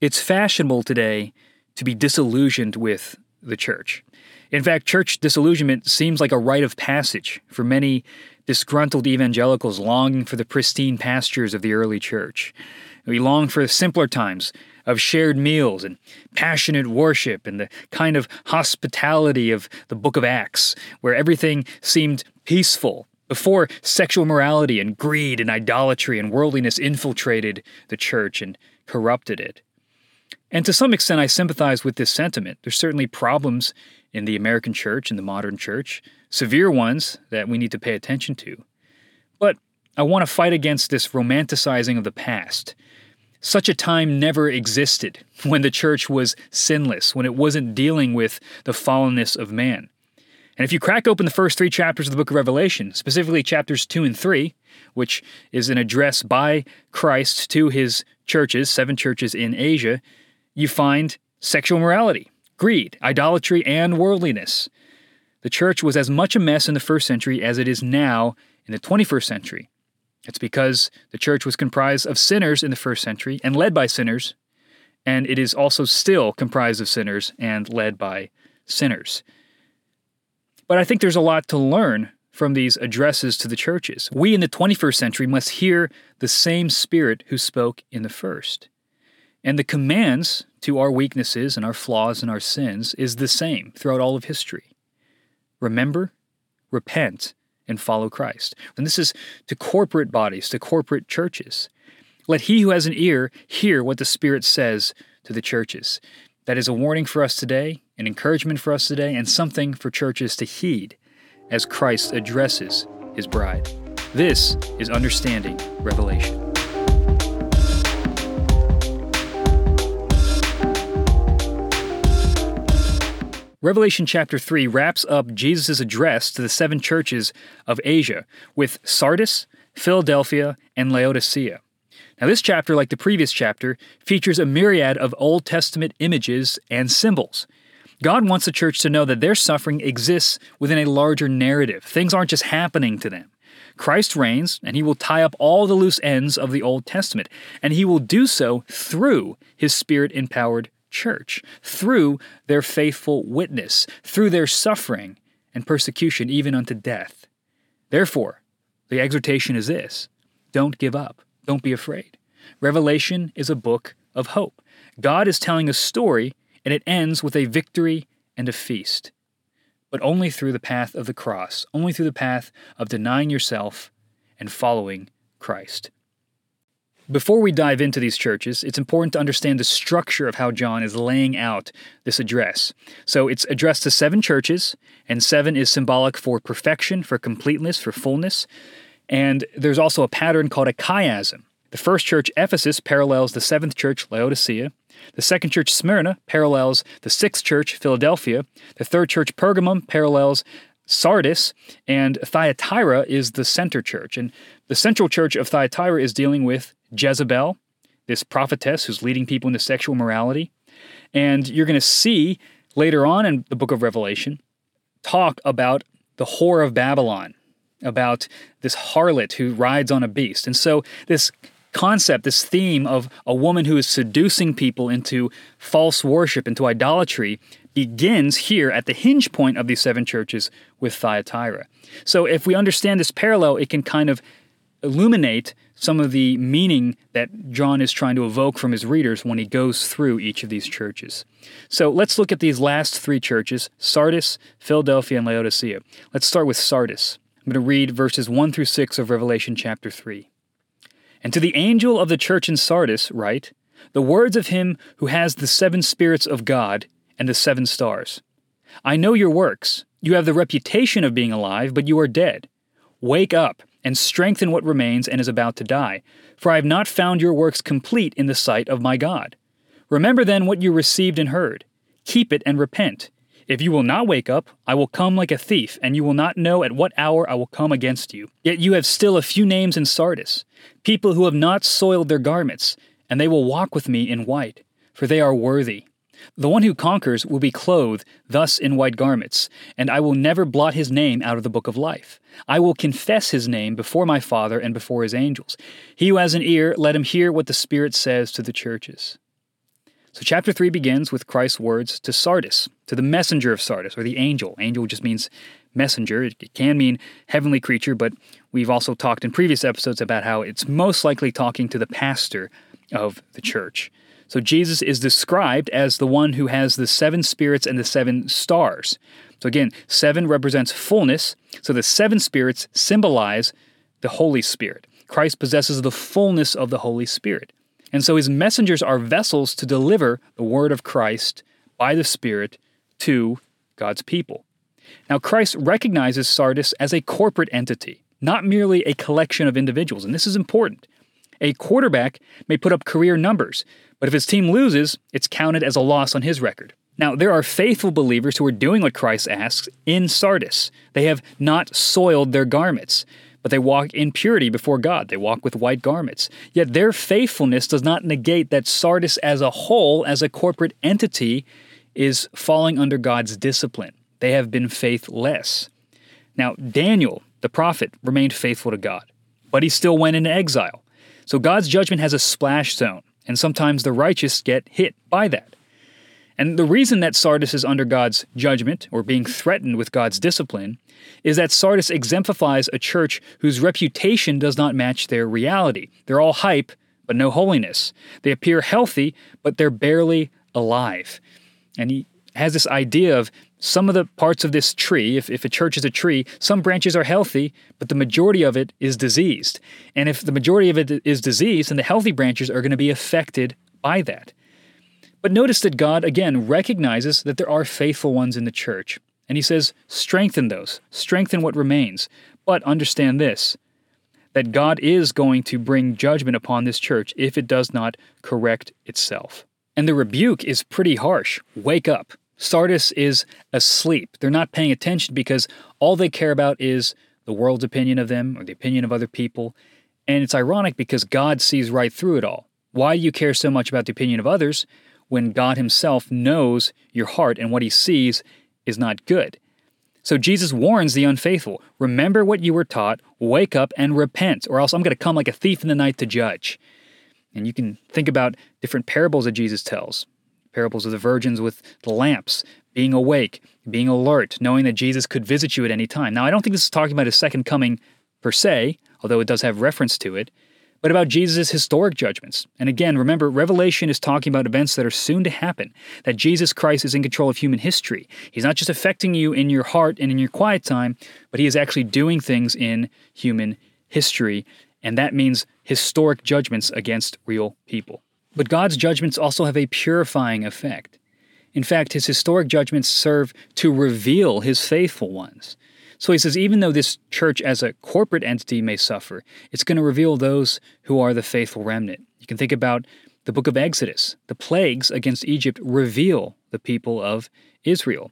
It's fashionable today to be disillusioned with the church. In fact, church disillusionment seems like a rite of passage for many disgruntled evangelicals longing for the pristine pastures of the early church. We long for simpler times of shared meals and passionate worship and the kind of hospitality of the Book of Acts, where everything seemed peaceful before sexual morality and greed and idolatry and worldliness infiltrated the church and corrupted it. And to some extent, I sympathize with this sentiment. There's certainly problems in the American church, in the modern church, severe ones that we need to pay attention to. But I want to fight against this romanticizing of the past. Such a time never existed when the church was sinless, when it wasn't dealing with the fallenness of man. And if you crack open the first three chapters of the book of Revelation, specifically chapters 2 and 3, which is an address by Christ to his churches, 7 churches in Asia, you find sexual morality, greed, idolatry, and worldliness. The church was as much a mess in the first century as it is now in the 21st century. It's because the church was comprised of sinners in the first century and led by sinners, and it is also still comprised of sinners and led by sinners. But I think there's a lot to learn from these addresses to the churches. We in the 21st century must hear the same Spirit who spoke in the first. And the commands to our weaknesses and our flaws and our sins is the same throughout all of history. Remember, repent, and follow Christ. And this is to corporate bodies, to corporate churches. Let he who has an ear hear what the Spirit says to the churches. That is a warning for us today, an encouragement for us today, and something for churches to heed as Christ addresses his bride. This is Understanding Revelation. Revelation chapter 3 wraps up Jesus' address to the 7 churches of Asia with Sardis, Philadelphia, and Laodicea. Now this chapter, like the previous chapter, features a myriad of Old Testament images and symbols. God wants the church to know that their suffering exists within a larger narrative. Things aren't just happening to them. Christ reigns, and he will tie up all the loose ends of the Old Testament, and he will do so through his Spirit-empowered church, through their faithful witness, through their suffering and persecution, even unto death. Therefore, the exhortation is this: don't give up. Don't be afraid. Revelation is a book of hope. God is telling a story, and it ends with a victory and a feast, but only through the path of the cross, only through the path of denying yourself and following Christ. Before we dive into these churches, it's important to understand the structure of how John is laying out this address. So it's addressed to 7 churches, and 7 is symbolic for perfection, for completeness, for fullness. And there's also a pattern called a chiasm. The first church, Ephesus, parallels the 7th church, Laodicea. The 2nd church, Smyrna, parallels the 6th church, Philadelphia. The 3rd church, Pergamum, parallels Sardis, and Thyatira is the center church. And the central church of Thyatira is dealing with Jezebel, this prophetess who's leading people into sexual morality. And you're going to see later on in the book of Revelation talk about the whore of Babylon, about this harlot who rides on a beast. And so this concept, this theme of a woman who is seducing people into false worship, into idolatry, begins here at the hinge point of these 7 churches with Thyatira. So if we understand this parallel, it can kind of illuminate some of the meaning that John is trying to evoke from his readers when he goes through each of these churches. So let's look at these last 3 churches, Sardis, Philadelphia, and Laodicea. Let's start with Sardis. I'm going to read verses 1 through 6 of Revelation chapter 3. And to the angel of the church in Sardis write, the words of him who has the 7 spirits of God and the 7 stars. I know your works. You have the reputation of being alive, but you are dead. Wake up and strengthen what remains and is about to die, for I have not found your works complete in the sight of my God. Remember then what you received and heard. Keep it and repent. If you will not wake up, I will come like a thief, and you will not know at what hour I will come against you. Yet you have still a few names in Sardis, people who have not soiled their garments, and they will walk with me in white, for they are worthy. The one who conquers will be clothed thus in white garments, and I will never blot his name out of the book of life. I will confess his name before my Father and before his angels. He who has an ear, let him hear what the Spirit says to the churches. So chapter 3 begins with Christ's words to Sardis, to the messenger of Sardis, or the angel. Angel just means messenger. It can mean heavenly creature, but we've also talked in previous episodes about how it's most likely talking to the pastor of the church. So Jesus is described as the one who has the seven spirits and the seven stars. So again, seven represents fullness, so the seven spirits symbolize the Holy Spirit. Christ possesses the fullness of the Holy Spirit. And so his messengers are vessels to deliver the word of Christ by the Spirit to God's people. Now, Christ recognizes Sardis as a corporate entity, not merely a collection of individuals. And this is important. A quarterback may put up career numbers, but if his team loses, it's counted as a loss on his record. Now, there are faithful believers who are doing what Christ asks in Sardis. They have not soiled their garments, but they walk in purity before God. They walk with white garments. Yet their faithfulness does not negate that Sardis as a whole, as a corporate entity, is falling under God's discipline. They have been faithless. Now, Daniel, the prophet, remained faithful to God, but he still went into exile. So God's judgment has a splash zone, and sometimes the righteous get hit by that. And the reason that Sardis is under God's judgment, or being threatened with God's discipline, is that Sardis exemplifies a church whose reputation does not match their reality. They're all hype, but no holiness. They appear healthy, but they're barely alive. And he has this idea of some of the parts of this tree, if a church is a tree, some branches are healthy, but the majority of it is diseased. And if the majority of it is diseased, then the healthy branches are going to be affected by that. But notice that God, again, recognizes that there are faithful ones in the church. And he says, strengthen those, strengthen what remains. But understand this, that God is going to bring judgment upon this church if it does not correct itself. And the rebuke is pretty harsh. Wake up. Sardis is asleep. They're not paying attention because all they care about is the world's opinion of them or the opinion of other people. And it's ironic because God sees right through it all. Why do you care so much about the opinion of others when God himself knows your heart and what he sees is not good? So Jesus warns the unfaithful, remember what you were taught, wake up and repent, or else I'm going to come like a thief in the night to judge. And you can think about different parables that Jesus tells, parables of the virgins with the lamps, being awake, being alert, knowing that Jesus could visit you at any time. Now, I don't think this is talking about his second coming per se, although it does have reference to it, but about Jesus' historic judgments. And again, remember, Revelation is talking about events that are soon to happen, that Jesus Christ is in control of human history. He's not just affecting you in your heart and in your quiet time, but he is actually doing things in human history, and that means historic judgments against real people. But God's judgments also have a purifying effect. In fact, his historic judgments serve to reveal his faithful ones. So he says, even though this church as a corporate entity may suffer, it's going to reveal those who are the faithful remnant. You can think about the book of Exodus. The plagues against Egypt reveal the people of Israel.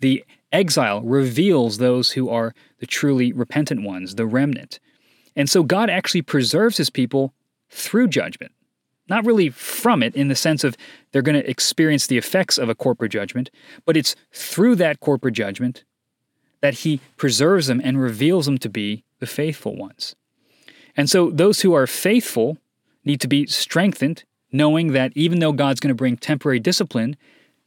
The exile reveals those who are the truly repentant ones, the remnant. And so God actually preserves his people through judgment. Not really from it in the sense of they're going to experience the effects of a corporate judgment, but it's through that corporate judgment that he preserves them and reveals them to be the faithful ones. And so those who are faithful need to be strengthened, knowing that even though God's going to bring temporary discipline,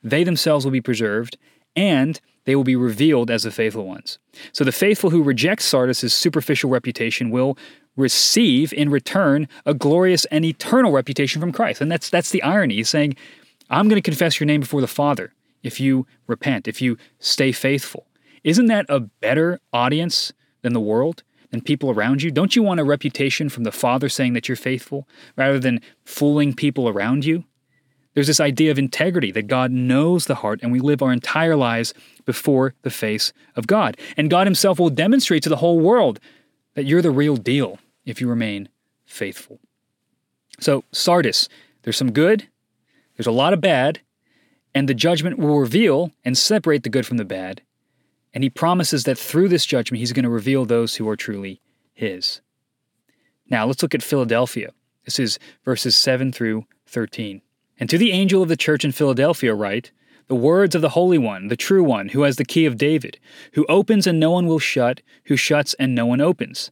they themselves will be preserved, and they will be revealed as the faithful ones. So the faithful who reject Sardis' superficial reputation will receive in return a glorious and eternal reputation from Christ. And that's the irony. He's saying, I'm going to confess your name before the Father if you repent, if you stay faithful. Isn't that a better audience than the world, than people around you? Don't you want a reputation from the Father saying that you're faithful rather than fooling people around you? There's this idea of integrity, that God knows the heart and we live our entire lives before the face of God. And God himself will demonstrate to the whole world that you're the real deal if you remain faithful. So Sardis, there's some good, there's a lot of bad, and the judgment will reveal and separate the good from the bad. And he promises that through this judgment, he's going to reveal those who are truly his. Now, let's look at Philadelphia. This is verses 7 through 13. And to the angel of the church in Philadelphia write, the words of the Holy One, the true One, who has the key of David, who opens and no one will shut, who shuts and no one opens.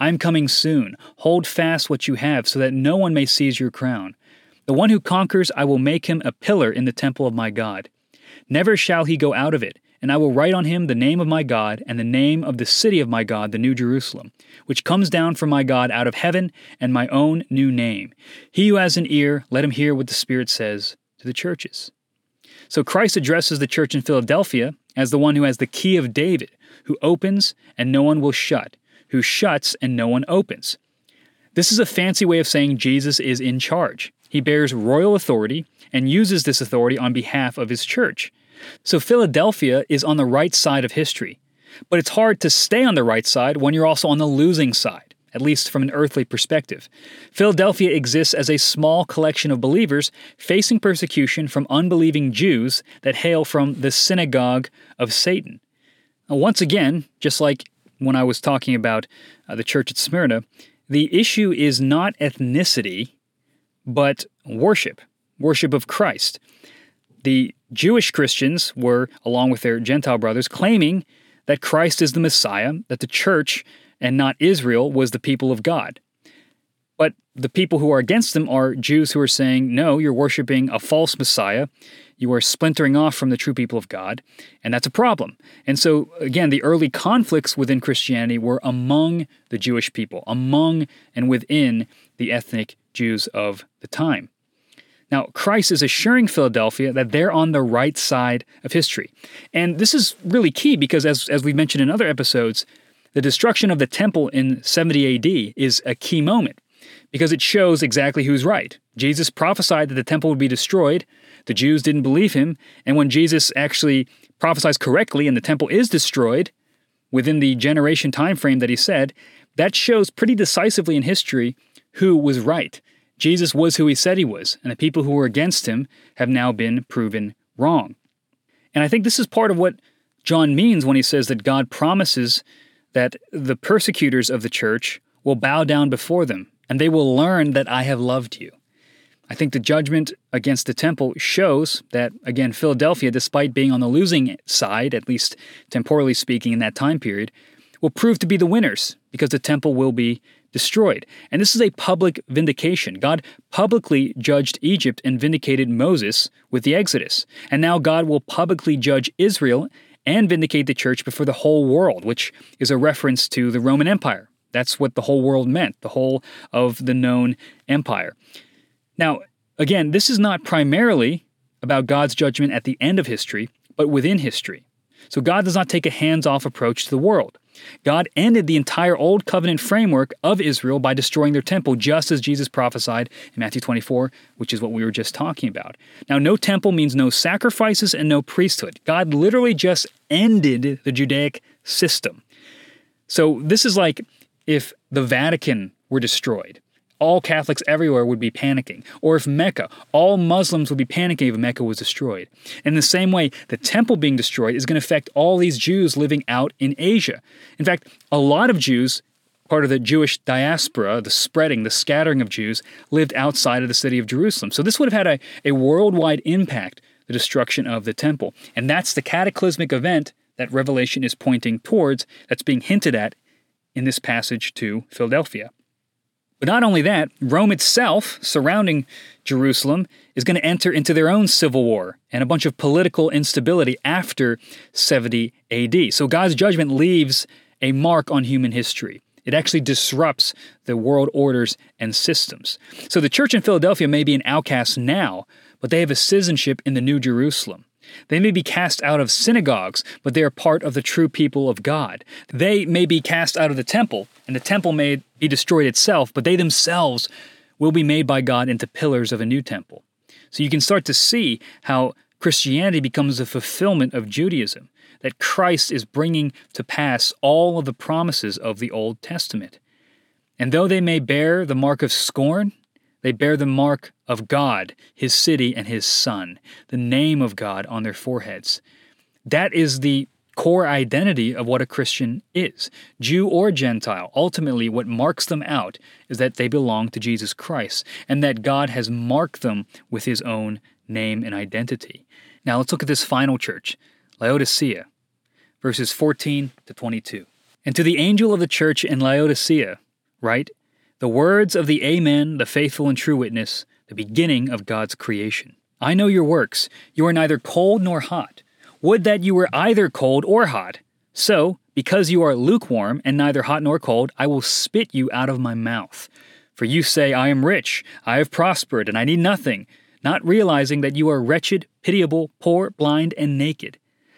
I am coming soon. Hold fast what you have, so that no one may seize your crown. The one who conquers, I will make him a pillar in the temple of my God. Never shall he go out of it, and I will write on him the name of my God and the name of the city of my God, the New Jerusalem, which comes down from my God out of heaven, and my own new name. He who has an ear, let him hear what the Spirit says to the churches." So Christ addresses the church in Philadelphia as the one who has the key of David, who opens and no one will shut, who shuts and no one opens. This is a fancy way of saying Jesus is in charge. He bears royal authority and uses this authority on behalf of his church. So Philadelphia is on the right side of history, but it's hard to stay on the right side when you're also on the losing side, at least from an earthly perspective. Philadelphia exists as a small collection of believers facing persecution from unbelieving Jews that hail from the synagogue of Satan. Now, once again, just like when I was talking about the church at Smyrna, the issue is not ethnicity, but worship of Christ. The Jewish Christians were, along with their Gentile brothers, claiming that Christ is the Messiah, that the church, and not Israel, was the people of God. But the people who are against them are Jews who are saying, no, you're worshiping a false Messiah, you are splintering off from the true people of God, and that's a problem. And so, again, the early conflicts within Christianity were among the Jewish people, among and within the ethnic Jews of the time. Now, Christ is assuring Philadelphia that they're on the right side of history. And this is really key because, as we've mentioned in other episodes, the destruction of the temple in 70 AD is a key moment because it shows exactly who's right. Jesus prophesied that the temple would be destroyed. The Jews didn't believe him. And when Jesus actually prophesies correctly and the temple is destroyed within the generation time frame that he said, that shows pretty decisively in history who was right. Jesus was who he said he was, and the people who were against him have now been proven wrong. And I think this is part of what John means when he says that God promises that the persecutors of the church will bow down before them, and they will learn that I have loved you. I think the judgment against the temple shows that, again, Philadelphia, despite being on the losing side, at least temporally speaking in that time period, will prove to be the winners because the temple will be destroyed. And this is a public vindication. God publicly judged Egypt and vindicated Moses with the Exodus. And now God will publicly judge Israel and vindicate the church before the whole world, which is a reference to the Roman Empire. That's what the whole world meant, the whole of the known empire. Now, again, this is not primarily about God's judgment at the end of history, but within history. So God does not take a hands-off approach to the world. God ended the entire Old Covenant framework of Israel by destroying their temple, just as Jesus prophesied in Matthew 24, which is what we were just talking about. Now, no temple means no sacrifices and no priesthood. God literally just ended the Judaic system. So this is like if the Vatican were destroyed. All Catholics everywhere would be panicking. Or if Mecca, all Muslims would be panicking if Mecca was destroyed. In the same way, the temple being destroyed is going to affect all these Jews living out in Asia. In fact, a lot of Jews, part of the Jewish diaspora, the spreading, the scattering of Jews, lived outside of the city of Jerusalem. So this would have had a worldwide impact, the destruction of the temple. And that's the cataclysmic event that Revelation is pointing towards, that's being hinted at in this passage to Philadelphia. But not only that, Rome itself, surrounding Jerusalem, is going to enter into their own civil war and a bunch of political instability after 70 AD. So God's judgment leaves a mark on human history. It actually disrupts the world orders and systems. So the church in Philadelphia may be an outcast now, but they have a citizenship in the New Jerusalem. They may be cast out of synagogues, but they are part of the true people of God. They may be cast out of the temple, and the temple may be destroyed itself, but they themselves will be made by God into pillars of a new temple. So you can start to see how Christianity becomes the fulfillment of Judaism, that Christ is bringing to pass all of the promises of the Old Testament. And though they may bear the mark of scorn, They bear the mark of God, his city, and his son, the name of God on their foreheads. That is the core identity of what a Christian is. Jew or Gentile, ultimately what marks them out is that they belong to Jesus Christ and that God has marked them with his own name and identity. Now let's look at this final church, Laodicea, verses 14 to 22. And to the angel of the church in Laodicea write, the words of the Amen, the faithful and true witness, the beginning of God's creation. I know your works. You are neither cold nor hot. Would that you were either cold or hot. So, because you are lukewarm and neither hot nor cold, I will spit you out of my mouth. For you say, I am rich, I have prospered, and I need nothing, not realizing that you are wretched, pitiable, poor, blind, and naked.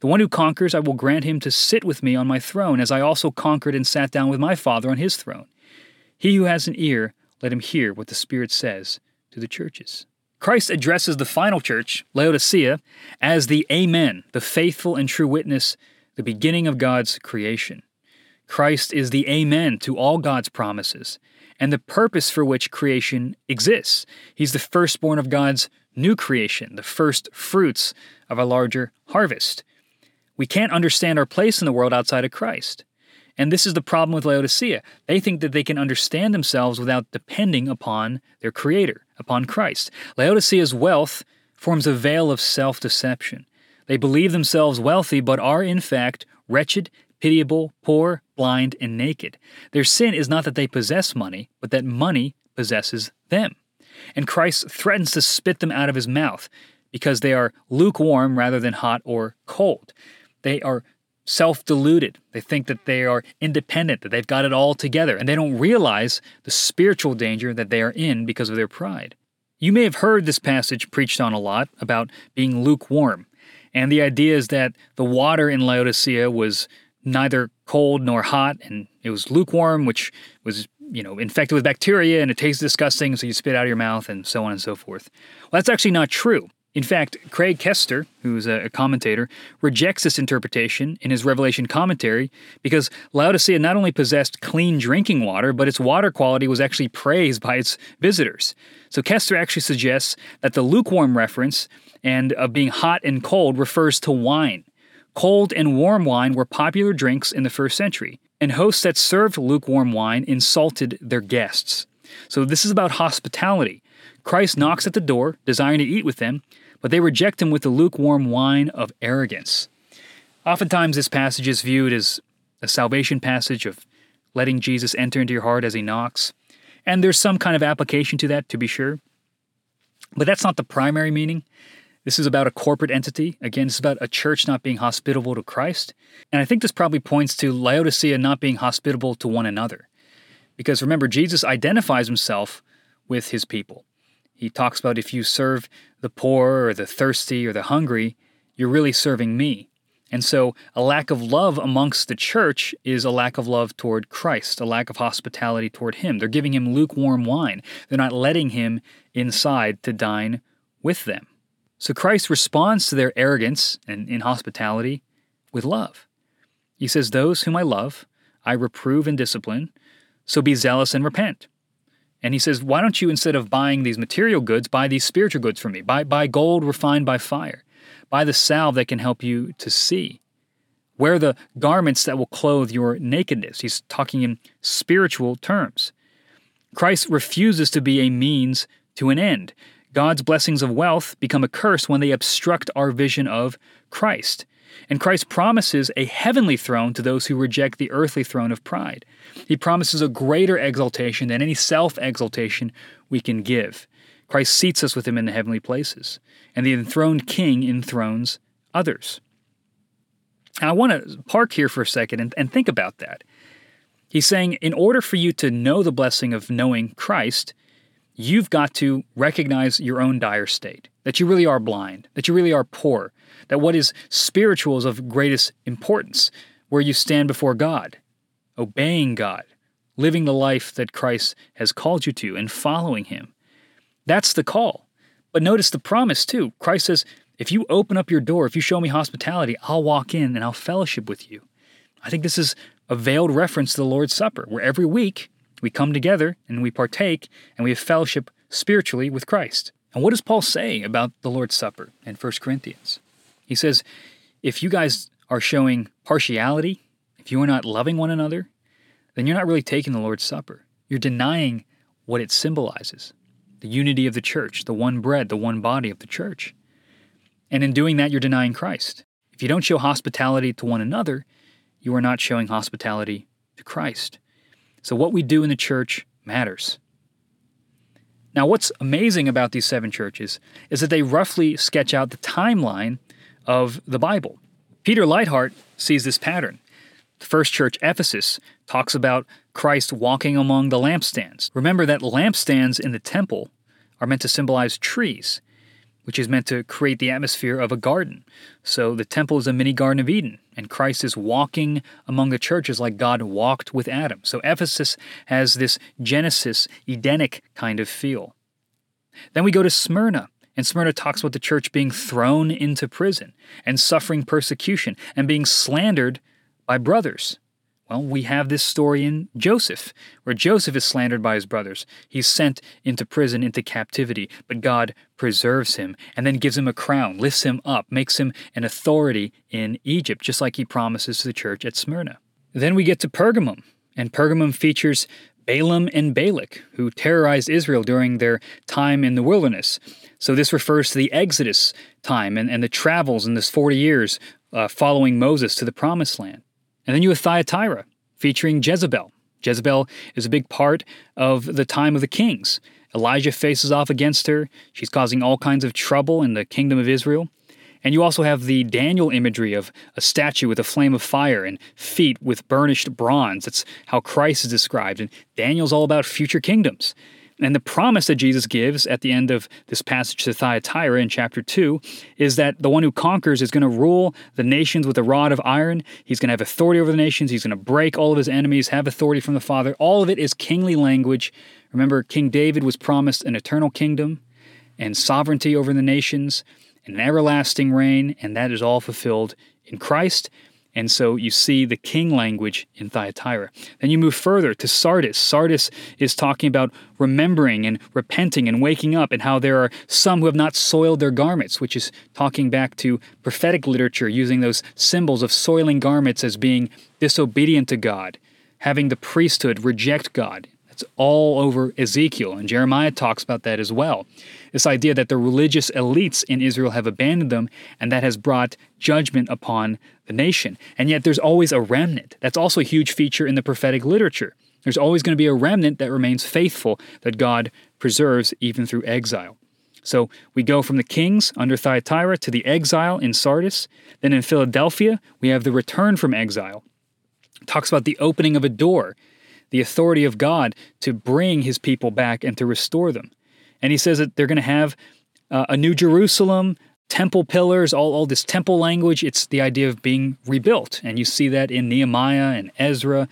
The one who conquers I will grant him to sit with me on my throne, as I also conquered and sat down with my Father on his throne. He who has an ear, let him hear what the Spirit says to the churches. Christ addresses the final church, Laodicea, as the Amen, the faithful and true witness, the beginning of God's creation. Christ is the Amen to all God's promises and the purpose for which creation exists. He's the firstborn of God's new creation, the first fruits of a larger harvest. We can't understand our place in the world outside of Christ. And this is the problem with Laodicea. They think that they can understand themselves without depending upon their Creator, upon Christ. Laodicea's wealth forms a veil of self-deception. They believe themselves wealthy, but are in fact wretched, pitiable, poor, blind, and naked. Their sin is not that they possess money, but that money possesses them. And Christ threatens to spit them out of his mouth because they are lukewarm rather than hot or cold. They are self-deluded. They think that they are independent, that they've got it all together, and they don't realize the spiritual danger that they are in because of their pride. You may have heard this passage preached on a lot about being lukewarm, and the idea is that the water in Laodicea was neither cold nor hot, and it was lukewarm, which was, infected with bacteria, and it tastes disgusting, so you spit out of your mouth, and so on and so forth. Well, that's actually not true. In fact, Craig Kester, who's a commentator, rejects this interpretation in his Revelation commentary because Laodicea not only possessed clean drinking water, but its water quality was actually praised by its visitors. So Kester actually suggests that the lukewarm reference and of being hot and cold refers to wine. Cold and warm wine were popular drinks in the first century, and hosts that served lukewarm wine insulted their guests. So this is about hospitality. Christ knocks at the door, desiring to eat with them, but they reject him with the lukewarm wine of arrogance. Oftentimes this passage is viewed as a salvation passage of letting Jesus enter into your heart as he knocks, and there's some kind of application to that, to be sure. But that's not the primary meaning. This is about a corporate entity. Again, it's about a church not being hospitable to Christ. And I think this probably points to Laodicea not being hospitable to one another. Because remember, Jesus identifies himself with his people. He talks about if you serve the poor or the thirsty or the hungry, you're really serving me. And so a lack of love amongst the church is a lack of love toward Christ, a lack of hospitality toward him. They're giving him lukewarm wine. They're not letting him inside to dine with them. So Christ responds to their arrogance and inhospitality with love. He says, those whom I love, I reprove and discipline, so be zealous and repent. And he says, why don't you, instead of buying these material goods, buy these spiritual goods for me? Buy gold refined by fire. Buy the salve that can help you to see. Wear the garments that will clothe your nakedness. He's talking in spiritual terms. Christ refuses to be a means to an end. God's blessings of wealth become a curse when they obstruct our vision of Christ. And Christ promises a heavenly throne to those who reject the earthly throne of pride. He promises a greater exaltation than any self-exaltation we can give. Christ seats us with him in the heavenly places, and the enthroned king enthrones others. Now, I want to park here for a second and think about that. He's saying, in order for you to know the blessing of knowing Christ, you've got to recognize your own dire state, that you really are blind, that you really are poor, that what is spiritual is of greatest importance, where you stand before God, obeying God, living the life that Christ has called you to, and following him. That's the call. But notice the promise, too. Christ says, if you open up your door, if you show me hospitality, I'll walk in and I'll fellowship with you. I think this is a veiled reference to the Lord's Supper, where every week we come together and we partake and we have fellowship spiritually with Christ. And what does Paul say about the Lord's Supper in 1 Corinthians? He says, if you guys are showing partiality, if you are not loving one another, then you're not really taking the Lord's Supper. You're denying what it symbolizes, the unity of the church, the one bread, the one body of the church. And in doing that, you're denying Christ. If you don't show hospitality to one another, you are not showing hospitality to Christ. So what we do in the church matters. Now, what's amazing about these seven churches is that they roughly sketch out the timeline of the Bible. Peter Lighthart sees this pattern. The first church, Ephesus, talks about Christ walking among the lampstands. Remember that lampstands in the temple are meant to symbolize trees, which is meant to create the atmosphere of a garden. So the temple is a mini Garden of Eden, and Christ is walking among the churches like God walked with Adam. So Ephesus has this Genesis, Edenic kind of feel. Then we go to Smyrna. And Smyrna talks about the church being thrown into prison and suffering persecution and being slandered by brothers. Well, we have this story in Joseph, where Joseph is slandered by his brothers. He's sent into prison, into captivity, but God preserves him and then gives him a crown, lifts him up, makes him an authority in Egypt, just like he promises to the church at Smyrna. Then we get to Pergamum, and Pergamum features Balaam and Balak, who terrorized Israel during their time in the wilderness. So this refers to the Exodus time and the travels in this 40 years following Moses to the Promised Land. And then you have Thyatira, featuring Jezebel. Jezebel is a big part of the time of the kings. Elijah faces off against her. She's causing all kinds of trouble in the kingdom of Israel. And you also have the Daniel imagery of a statue with a flame of fire and feet with burnished bronze. That's how Christ is described. And Daniel's all about future kingdoms. And the promise that Jesus gives at the end of this passage to Thyatira in chapter 2 is that the one who conquers is going to rule the nations with a rod of iron. He's going to have authority over the nations. He's going to break all of his enemies, have authority from the Father. All of it is kingly language. Remember, King David was promised an eternal kingdom and sovereignty over the nations, an everlasting reign, and that is all fulfilled in Christ. And so you see the king language in Thyatira. Then you move further to Sardis. Sardis is talking about remembering and repenting and waking up, and how there are some who have not soiled their garments, which is talking back to prophetic literature, using those symbols of soiling garments as being disobedient to God, having the priesthood reject God. It's all over Ezekiel, and Jeremiah talks about that as well. This idea that the religious elites in Israel have abandoned them, and that has brought judgment upon the nation. And yet there's always a remnant. That's also a huge feature in the prophetic literature. There's always going to be a remnant that remains faithful, that God preserves even through exile. So we go from the kings under Thyatira to the exile in Sardis. Then in Philadelphia, we have the return from exile. It talks about the opening of a door, the authority of God to bring his people back and to restore them. And he says that they're going to have a new Jerusalem, temple pillars, all this temple language. It's the idea of being rebuilt. And you see that in Nehemiah and Ezra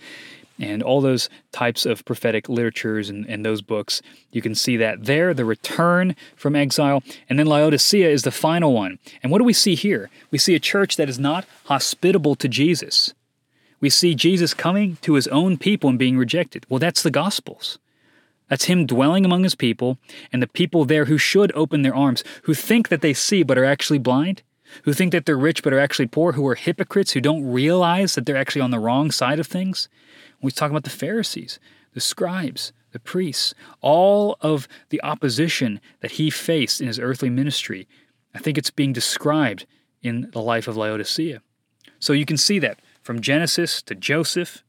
and all those types of prophetic literatures and those books. You can see that there, the return from exile. And then Laodicea is the final one. And what do we see here? We see a church that is not hospitable to Jesus. We see Jesus coming to his own people and being rejected. Well, that's the Gospels. That's him dwelling among his people, and the people there who should open their arms, who think that they see but are actually blind, who think that they're rich but are actually poor, who are hypocrites, who don't realize that they're actually on the wrong side of things. When we talk about the Pharisees, the scribes, the priests, all of the opposition that he faced in his earthly ministry, I think it's being described in the life of Laodicea. So you can see that. From Genesis to Joseph,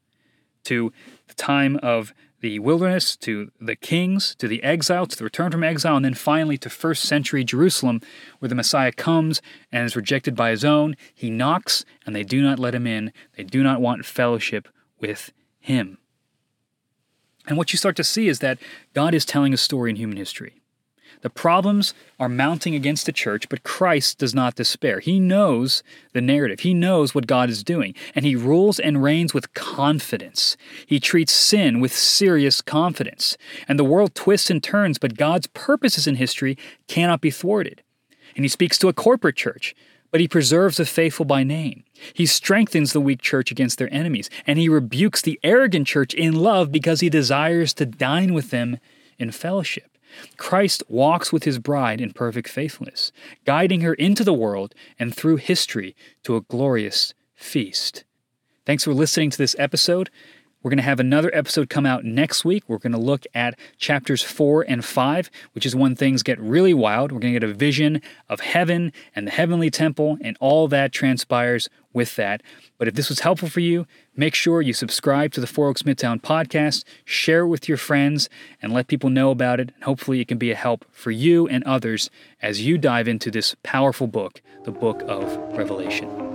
to the time of the wilderness, to the kings, to the exile, to the return from exile, and then finally to first century Jerusalem, where the Messiah comes and is rejected by his own. He knocks, and they do not let him in. They do not want fellowship with him. And what you start to see is that God is telling a story in human history. The problems are mounting against the church, but Christ does not despair. He knows the narrative. He knows what God is doing, and he rules and reigns with confidence. He treats sin with serious confidence. And the world twists and turns, but God's purposes in history cannot be thwarted. And he speaks to a corporate church, but he preserves the faithful by name. He strengthens the weak church against their enemies, and he rebukes the arrogant church in love because he desires to dine with them in fellowship. Christ walks with his bride in perfect faithfulness, guiding her into the world and through history to a glorious feast. Thanks for listening to this episode. We're going to have another episode come out next week. We're going to look at chapters 4 and 5, which is when things get really wild. We're going to get a vision of heaven and the heavenly temple and all that transpires with that. But if this was helpful for you, make sure you subscribe to the Four Oaks Midtown podcast, share it with your friends, and let people know about it. And hopefully it can be a help for you and others as you dive into this powerful book, the Book of Revelation.